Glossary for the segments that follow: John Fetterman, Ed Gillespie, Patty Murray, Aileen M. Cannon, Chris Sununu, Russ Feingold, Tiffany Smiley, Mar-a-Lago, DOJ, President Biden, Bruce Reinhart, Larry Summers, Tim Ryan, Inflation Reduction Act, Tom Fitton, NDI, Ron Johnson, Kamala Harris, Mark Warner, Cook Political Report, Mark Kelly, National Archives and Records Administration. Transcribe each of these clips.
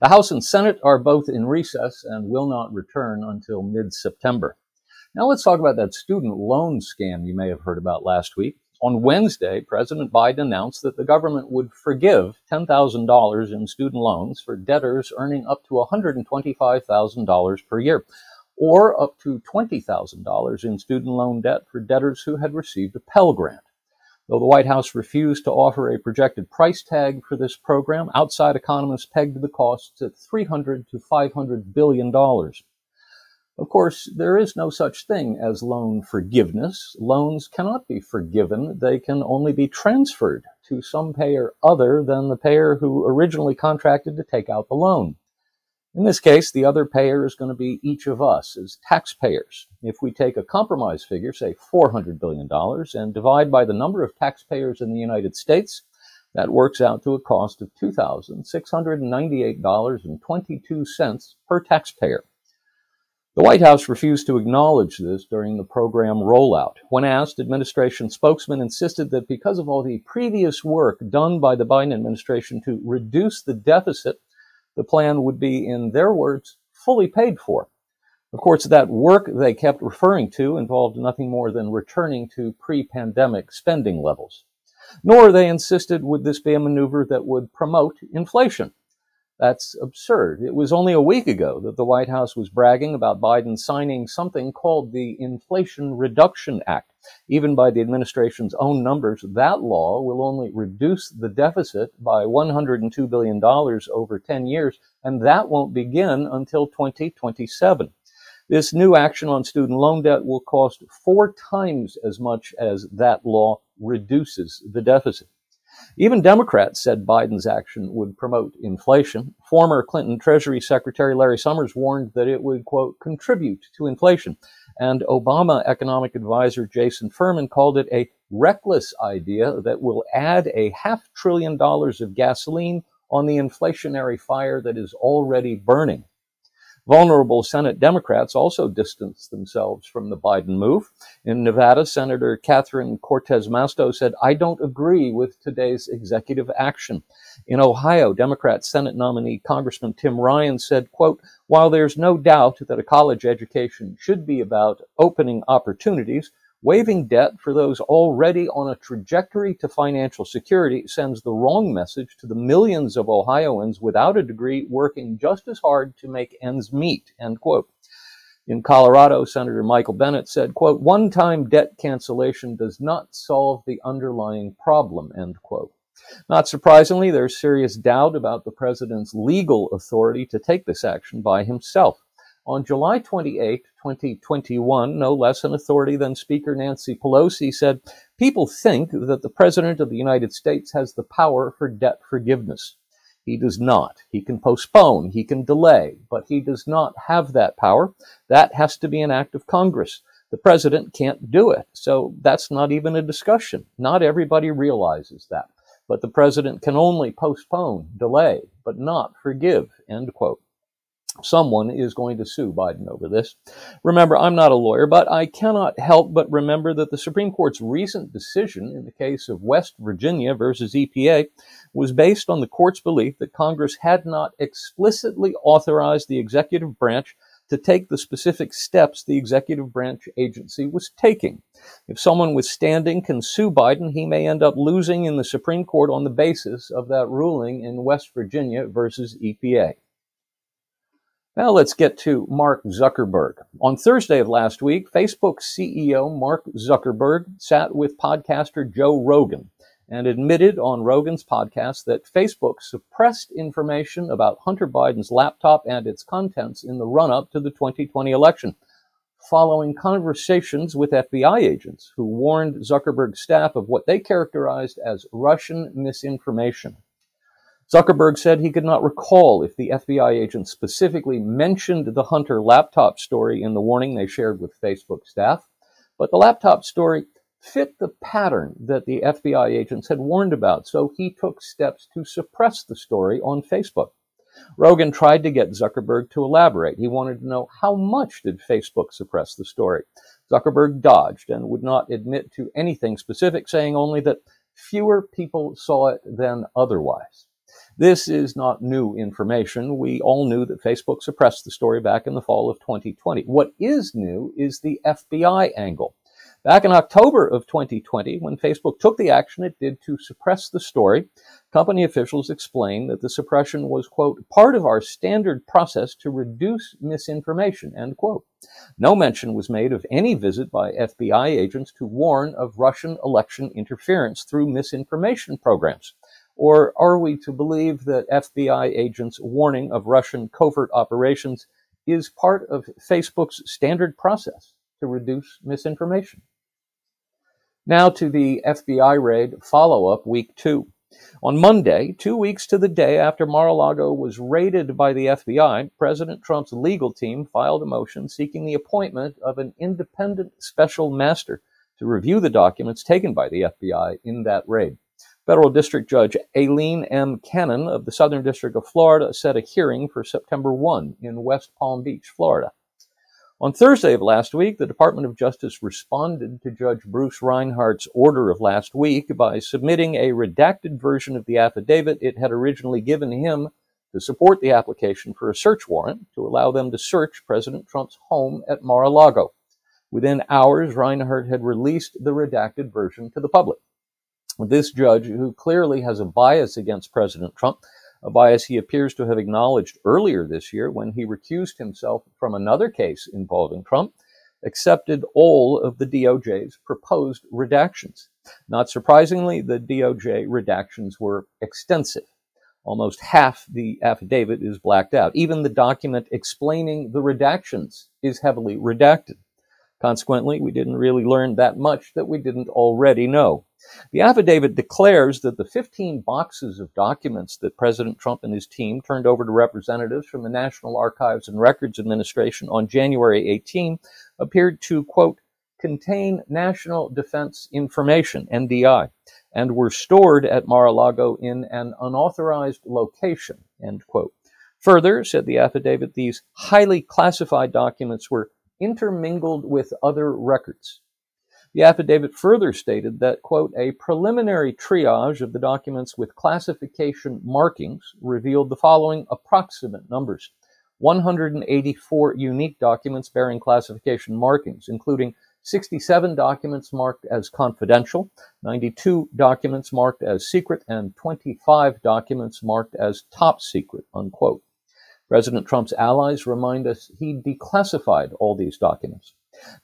The House and Senate are both in recess and will not return until mid-September. Now let's talk about that student loan scam you may have heard about last week. On Wednesday, President Biden announced that the government would forgive $10,000 in student loans for debtors earning up to $125,000 per year, or up to $20,000 in student loan debt for debtors who had received a Pell Grant. Though the White House refused to offer a projected price tag for this program, outside economists pegged the costs at $300 to $500 billion. Of course, there is no such thing as loan forgiveness. Loans cannot be forgiven. They can only be transferred to some payer other than the payer who originally contracted to take out the loan. In this case, the other payer is going to be each of us as taxpayers. If we take a compromise figure, say $400 billion, and divide by the number of taxpayers in the United States, that works out to a cost of $2,698.22 per taxpayer. The White House refused to acknowledge this during the program rollout. When asked, administration spokesman insisted that because of all the previous work done by the Biden administration to reduce the deficit, the plan would be, in their words, fully paid for. Of course, that work they kept referring to involved nothing more than returning to pre-pandemic spending levels. Nor, they insisted, would this be a maneuver that would promote inflation. That's absurd. It was only a week ago that the White House was bragging about Biden signing something called the Inflation Reduction Act. Even by the administration's own numbers, that law will only reduce the deficit by $102 billion over 10 years, and that won't begin until 2027. This new action on student loan debt will cost 4 times as much as that law reduces the deficit. Even Democrats said Biden's action would promote inflation. Former Clinton Treasury Secretary Larry Summers warned that it would, quote, contribute to inflation. And Obama economic advisor Jason Furman called it a reckless idea that will add a $500 billion of gasoline on the inflationary fire that is already burning. Vulnerable Senate Democrats also distanced themselves from the Biden move. In Nevada, Senator Catherine Cortez Masto said, "I don't agree with today's executive action." In Ohio, Democrat Senate nominee Congressman Tim Ryan said, quote, "While there's no doubt that a college education should be about opening opportunities, waiving debt for those already on a trajectory to financial security sends the wrong message to the millions of Ohioans without a degree working just as hard to make ends meet," end quote. In Colorado, Senator Michael Bennet said, quote, "One-time debt cancellation does not solve the underlying problem," end quote. Not surprisingly, there's serious doubt about the president's legal authority to take this action by himself. On July 28, 2021, no less an authority than Speaker Nancy Pelosi said, "People think that the President of the United States has the power for debt forgiveness. He does not. He can postpone, he can delay, but he does not have that power. That has to be an act of Congress. The President can't do it. So that's not even a discussion. Not everybody realizes that. But the President can only postpone, delay, but not forgive," end quote. Someone is going to sue Biden over this. Remember, I'm not a lawyer, but I cannot help but remember that the Supreme Court's recent decision in the case of West Virginia versus EPA was based on the court's belief that Congress had not explicitly authorized the executive branch to take the specific steps the executive branch agency was taking. If someone with standing can sue Biden, he may end up losing in the Supreme Court on the basis of that ruling in West Virginia versus EPA. Now let's get to Mark Zuckerberg. On Thursday of last week, Facebook CEO Mark Zuckerberg sat with podcaster Joe Rogan and admitted on Rogan's podcast that Facebook suppressed information about Hunter Biden's laptop and its contents in the run-up to the 2020 election, following conversations with FBI agents who warned Zuckerberg's staff of what they characterized as Russian misinformation. Zuckerberg said he could not recall if the FBI agent specifically mentioned the Hunter laptop story in the warning they shared with Facebook staff, but the laptop story fit the pattern that the FBI agents had warned about, so he took steps to suppress the story on Facebook. Rogan tried to get Zuckerberg to elaborate. He wanted to know how much did Facebook suppress the story. Zuckerberg dodged and would not admit to anything specific, saying only that fewer people saw it than otherwise. This is not new information. We all knew that Facebook suppressed the story back in the fall of 2020. What is new is the FBI angle. Back in October of 2020, when Facebook took the action it did to suppress the story, company officials explained that the suppression was, quote, part of our standard process to reduce misinformation, end quote. No mention was made of any visit by FBI agents to warn of Russian election interference through misinformation programs. Or are we to believe that FBI agents' warning of Russian covert operations is part of Facebook's standard process to reduce misinformation? Now to the FBI raid follow-up week two. On Monday, 2 weeks to the day after Mar-a-Lago was raided by the FBI, President Trump's legal team filed a motion seeking the appointment of an independent special master to review the documents taken by the FBI in that raid. Federal District Judge Aileen M. Cannon of the Southern District of Florida set a hearing for September 1 in West Palm Beach, Florida. On Thursday of last week, the Department of Justice responded to Judge Bruce Reinhart's order of last week by submitting a redacted version of the affidavit it had originally given him to support the application for a search warrant to allow them to search President Trump's home at Mar-a-Lago. Within hours, Reinhart had released the redacted version to the public. This judge, who clearly has a bias against President Trump, a bias he appears to have acknowledged earlier this year when he recused himself from another case involving Trump, accepted all of the DOJ's proposed redactions. Not surprisingly, the DOJ redactions were extensive. Almost half the affidavit is blacked out. Even the document explaining the redactions is heavily redacted. Consequently, we didn't really learn that much that we didn't already know. The affidavit declares that the 15 boxes of documents that President Trump and his team turned over to representatives from the National Archives and Records Administration on January 18 appeared to, quote, contain national defense information, NDI, and were stored at Mar-a-Lago in an unauthorized location, end quote. Further, said the affidavit, these highly classified documents were intermingled with other records. The affidavit further stated that, quote, a preliminary triage of the documents with classification markings revealed the following approximate numbers: 184 unique documents bearing classification markings, including 67 documents marked as confidential, 92 documents marked as secret, and 25 documents marked as top secret, unquote. President Trump's allies remind us he declassified all these documents.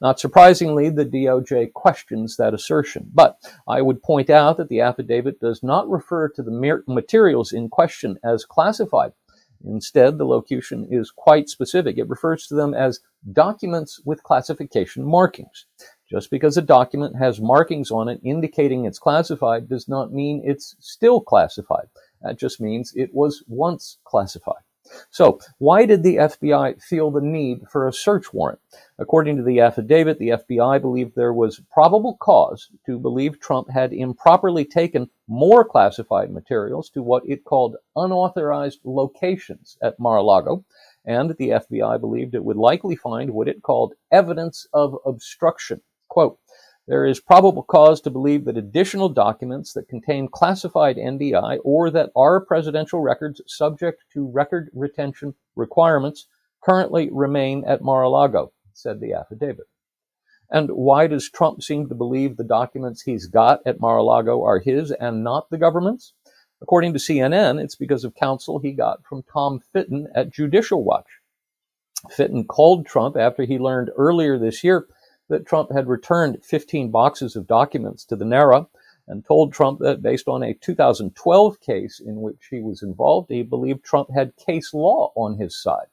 Not surprisingly, the DOJ questions that assertion, but I would point out that the affidavit does not refer to the materials in question as classified. Instead, the locution is quite specific. It refers to them as documents with classification markings. Just because a document has markings on it indicating it's classified does not mean it's still classified. That just means it was once classified. So, why did the FBI feel the need for a search warrant? According to the affidavit, the FBI believed there was probable cause to believe Trump had improperly taken more classified materials to what it called unauthorized locations at Mar-a-Lago, and the FBI believed it would likely find what it called evidence of obstruction. Quote, there is probable cause to believe that additional documents that contain classified NDI or that are presidential records subject to record retention requirements currently remain at Mar-a-Lago, said the affidavit. And why does Trump seem to believe the documents he's got at Mar-a-Lago are his and not the government's? According to CNN, it's because of counsel he got from Tom Fitton at Judicial Watch. Fitton called Trump after he learned earlier this year that Trump had returned 15 boxes of documents to the NARA and told Trump that based on a 2012 case in which he was involved, he believed Trump had case law on his side.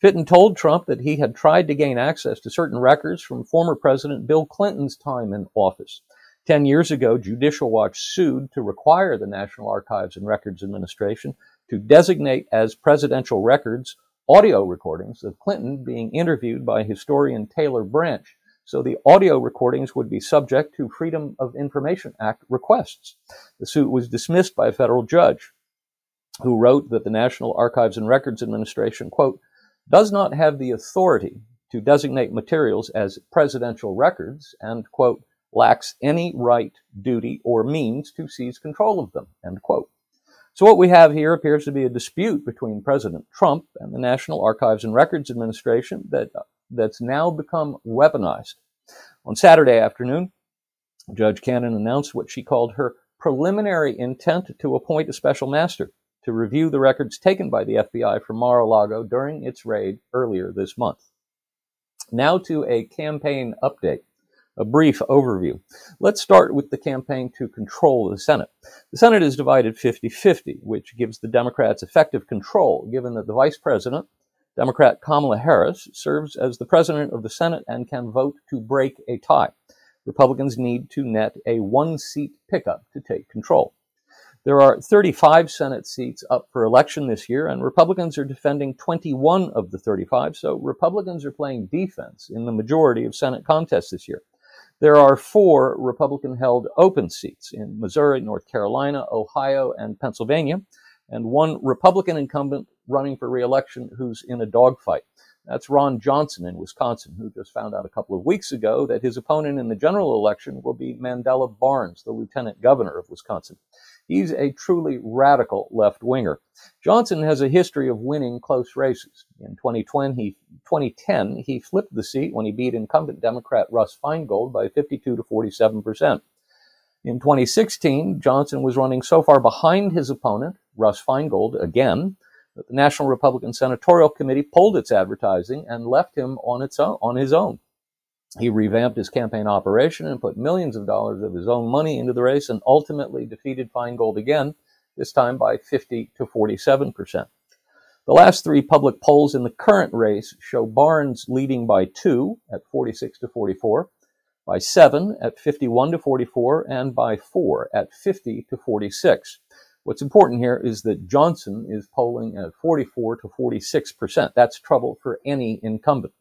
Fitton told Trump that he had tried to gain access to certain records from former President Bill Clinton's time in office. 10 years ago, Judicial Watch sued to require the National Archives and Records Administration to designate as presidential records audio recordings of Clinton being interviewed by historian Taylor Branch, so the audio recordings would be subject to Freedom of Information Act requests. The suit was dismissed by a federal judge who wrote that the National Archives and Records Administration, quote, does not have the authority to designate materials as presidential records and, quote, lacks any right, duty, or means to seize control of them, end quote. So what we have here appears to be a dispute between President Trump and the National Archives and Records Administration that's now become weaponized. On Saturday afternoon, Judge Cannon announced what she called her preliminary intent to appoint a special master to review the records taken by the FBI from Mar-a-Lago during its raid earlier this month. Now to a campaign update. A brief overview. Let's start with the campaign to control the Senate. The Senate is divided 50-50, which gives the Democrats effective control, given that the Vice President, Democrat Kamala Harris, serves as the President of the Senate and can vote to break a tie. Republicans need to net a one-seat pickup to take control. There are 35 Senate seats up for election this year, and Republicans are defending 21 of the 35, so Republicans are playing defense in the majority of Senate contests this year. There are 4 Republican-held open seats in Missouri, North Carolina, Ohio, and Pennsylvania, and 1 Republican incumbent running for re-election who's in a dogfight. That's Ron Johnson in Wisconsin, who just found out a couple of weeks ago that his opponent in the general election will be Mandela Barnes, the lieutenant governor of Wisconsin. He's a truly radical left-winger. Johnson has a history of winning close races. In 2010, he flipped the seat when he beat incumbent Democrat Russ Feingold by 52 to 47%. In 2016, Johnson was running so far behind his opponent, Russ Feingold, again, that the National Republican Senatorial Committee pulled its advertising and left him on his own. He revamped his campaign operation and put millions of dollars of his own money into the race and ultimately defeated Feingold again, this time by 50 to 47%. The last 3 public polls in the current race show Barnes leading by 2 at 46 to 44, by 7 at 51 to 44, and by 4 at 50 to 46. What's important here is that Johnson is polling at 44 to 46%. That's trouble for any incumbent.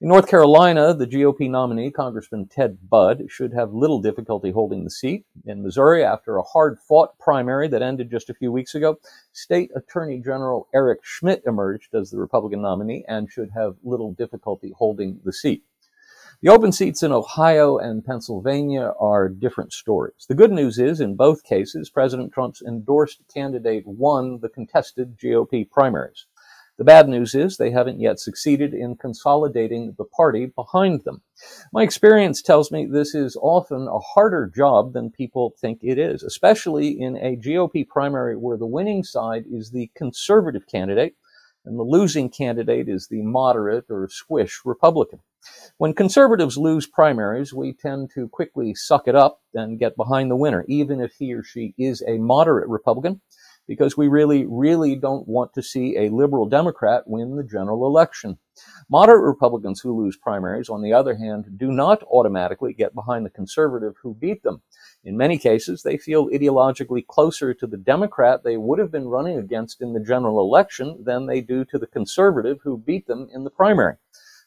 In North Carolina, the GOP nominee, Congressman Ted Budd, should have little difficulty holding the seat. In Missouri, after a hard-fought primary that ended just a few weeks ago, State Attorney General Eric Schmitt emerged as the Republican nominee and should have little difficulty holding the seat. The open seats in Ohio and Pennsylvania are different stories. The good news is, in both cases, President Trump's endorsed candidate won the contested GOP primaries. The bad news is they haven't yet succeeded in consolidating the party behind them. My experience tells me this is often a harder job than people think it is, especially in a GOP primary where the winning side is the conservative candidate and the losing candidate is the moderate or squish Republican. When conservatives lose primaries, we tend to quickly suck it up and get behind the winner, even if he or she is a moderate Republican, because we really don't want to see a liberal Democrat win the general election. Moderate Republicans who lose primaries, on the other hand, do not automatically get behind the conservative who beat them. In many cases, they feel ideologically closer to the Democrat they would have been running against in the general election than they do to the conservative who beat them in the primary.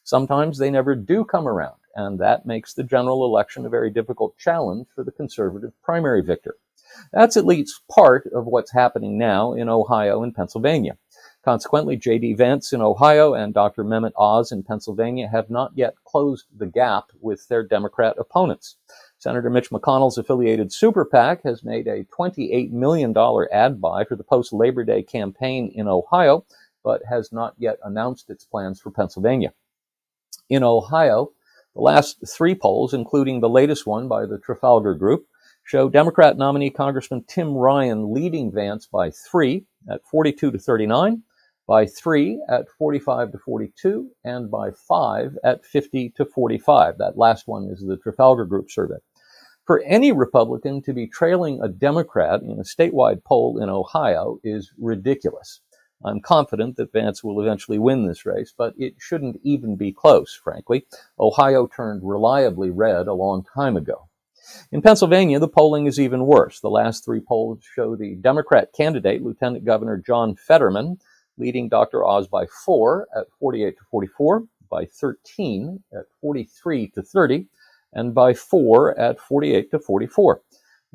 Sometimes they never do come around, and that makes the general election a very difficult challenge for the conservative primary victor. That's at least part of what's happening now in Ohio and Pennsylvania. Consequently, J.D. Vance in Ohio and Dr. Mehmet Oz in Pennsylvania have not yet closed the gap with their Democrat opponents. Senator Mitch McConnell's affiliated super PAC has made a $28 million ad buy for the post-Labor Day campaign in Ohio, but has not yet announced its plans for Pennsylvania. In Ohio, the last 3 polls, including the latest one by the Trafalgar Group, show Democrat nominee Congressman Tim Ryan leading Vance by 3 at 42 to 39, by 3 at 45 to 42, and by 5 at 50 to 45. That last one is the Trafalgar Group survey. For any Republican to be trailing a Democrat in a statewide poll in Ohio is ridiculous. I'm confident that Vance will eventually win this race, but it shouldn't even be close, frankly. Ohio turned reliably red a long time ago. In Pennsylvania, the polling is even worse. The last 3 polls show the Democrat candidate, Lieutenant Governor John Fetterman, leading Dr. Oz by 4 at 48 to 44, by 13 at 43 to 30, and by 4 at 48 to 44.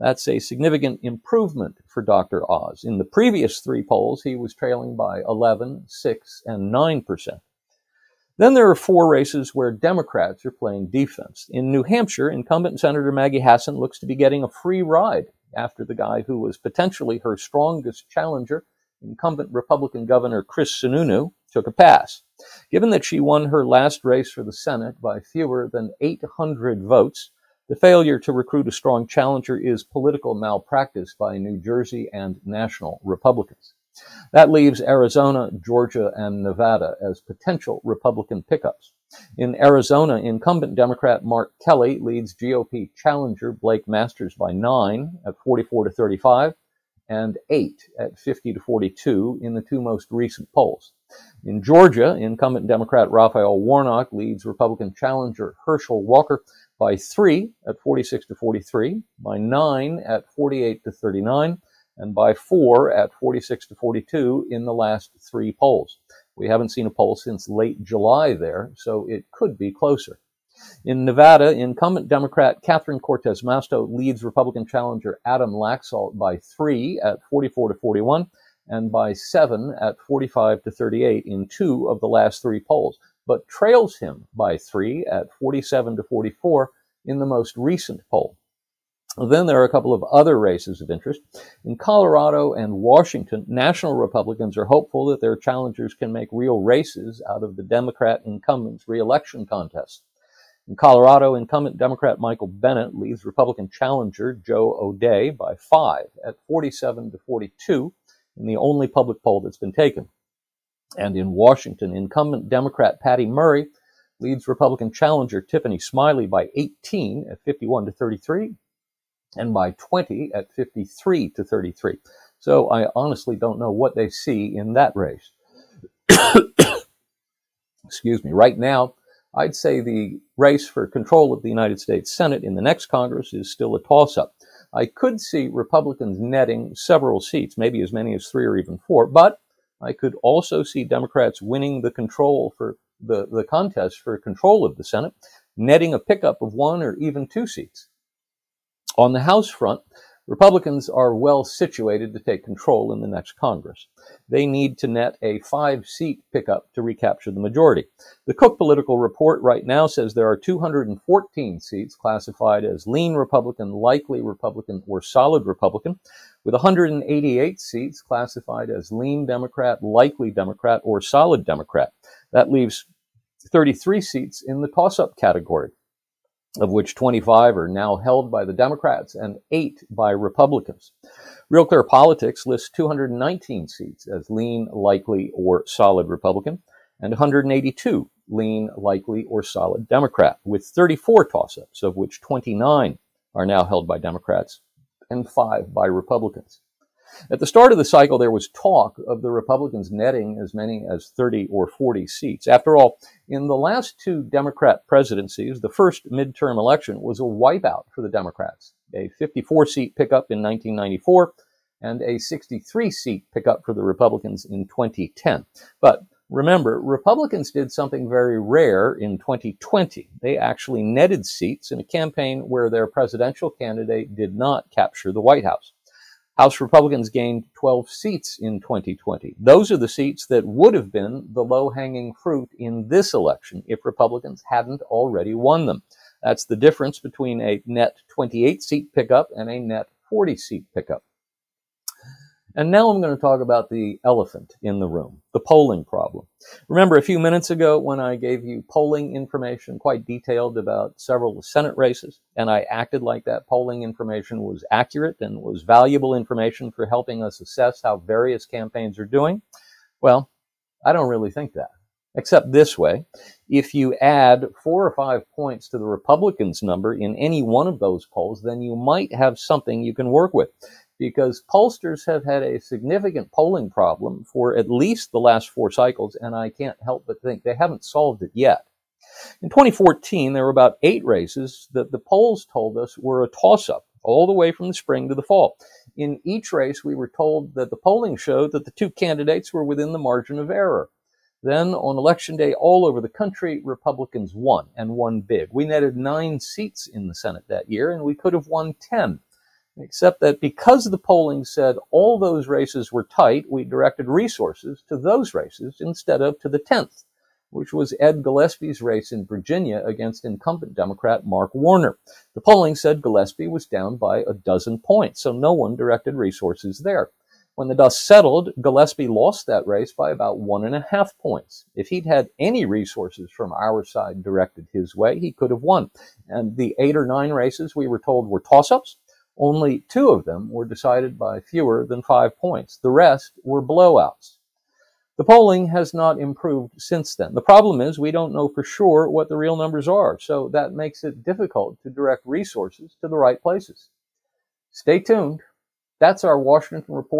That's a significant improvement for Dr. Oz. In the previous 3 polls, he was trailing by 11, 6, and 9%. Then there are four races where Democrats are playing defense. In New Hampshire, incumbent Senator Maggie Hassan looks to be getting a free ride after the guy who was potentially her strongest challenger, incumbent Republican Governor Chris Sununu, took a pass. Given that she won her last race for the Senate by fewer than 800 votes, the failure to recruit a strong challenger is political malpractice by New Jersey and national Republicans. That leaves Arizona, Georgia, and Nevada as potential Republican pickups. In Arizona, incumbent Democrat Mark Kelly leads GOP challenger Blake Masters by 9 at 44-35 and 8 at 50-42 in the two most recent polls. In Georgia, incumbent Democrat Raphael Warnock leads Republican challenger Herschel Walker by 3 at 46-43, by 9 at 48-39, and by 4 at 46-42 in the last three polls. We haven't seen a poll since late July there, so it could be closer. In Nevada, incumbent Democrat Catherine Cortez Masto leads Republican challenger Adam Laxalt by 3 at 44-41 and by 7 at 45-38 in two of the last three polls, but trails him by 3 at 47-44 in the most recent poll. Then there are a couple of other races of interest. In Colorado and Washington, national Republicans are hopeful that their challengers can make real races out of the Democrat incumbents' re-election contest. In Colorado, incumbent Democrat Michael Bennet leads Republican challenger Joe O'Day by 5 at 47-42 in the only public poll that's been taken. And in Washington, incumbent Democrat Patty Murray leads Republican challenger Tiffany Smiley by 18 at 51-33. And by 20 at 53-33. So I honestly don't know what they see in that race. Excuse me. Right now, I'd say the race for control of the United States Senate in the next Congress is still a toss-up. I could see Republicans netting several seats, maybe as many as 3 or even 4, but I could also see Democrats winning the control for the contest for control of the Senate, netting a pickup of 1 or even 2 seats. On the House front, Republicans are well situated to take control in the next Congress. They need to net a 5-seat pickup to recapture the majority. The Cook Political Report right now says there are 214 seats classified as lean Republican, likely Republican, or solid Republican, with 188 seats classified as lean Democrat, likely Democrat, or solid Democrat. That leaves 33 seats in the toss-up category, of which 25 are now held by the Democrats and 8 by Republicans. Real Clear Politics lists 219 seats as lean, likely, or solid Republican, and 182 lean, likely, or solid Democrat, with 34 toss-ups, of which 29 are now held by Democrats and 5 by Republicans. At the start of the cycle, there was talk of the Republicans netting as many as 30 or 40 seats. After all, in the last 2 Democrat presidencies, the first midterm election was a wipeout for the Democrats, a 54-seat pickup in 1994 and a 63-seat pickup for the Republicans in 2010. But remember, Republicans did something very rare in 2020. They actually netted seats in a campaign where their presidential candidate did not capture the White House. House Republicans gained 12 seats in 2020. Those are the seats that would have been the low-hanging fruit in this election if Republicans hadn't already won them. That's the difference between a net 28-seat pickup and a net 40-seat pickup. And now I'm going to talk about the elephant in the room, the polling problem. Remember a few minutes ago when I gave you polling information, quite detailed about several Senate races, and I acted like that polling information was accurate and was valuable information for helping us assess how various campaigns are doing? Well, I don't really think that, except this way. If you add 4 or 5 points to the Republicans' number in any one of those polls, then you might have something you can work with, because pollsters have had a significant polling problem for at least the last 4 cycles, and I can't help but think they haven't solved it yet. In 2014, there were about 8 races that the polls told us were a toss-up, all the way from the spring to the fall. In each race, we were told that the polling showed that the 2 candidates were within the margin of error. Then, on Election Day, all over the country, Republicans won, and won big. We netted 9 seats in the Senate that year, and we could have won 10. Except that because the polling said all those races were tight, we directed resources to those races instead of to the 10th. which was Ed Gillespie's race in Virginia against incumbent Democrat Mark Warner. The polling said Gillespie was down by a dozen points, so no one directed resources there. When the dust settled, Gillespie lost that race by about 1.5 points. If he'd had any resources from our side directed his way, he could have won. And the 8 or 9 races we were told were toss-ups, only 2 of them were decided by fewer than 5 points. The rest were blowouts. The polling has not improved since then. The problem is we don't know for sure what the real numbers are, so that makes it difficult to direct resources to the right places. Stay tuned. That's our Washington Report.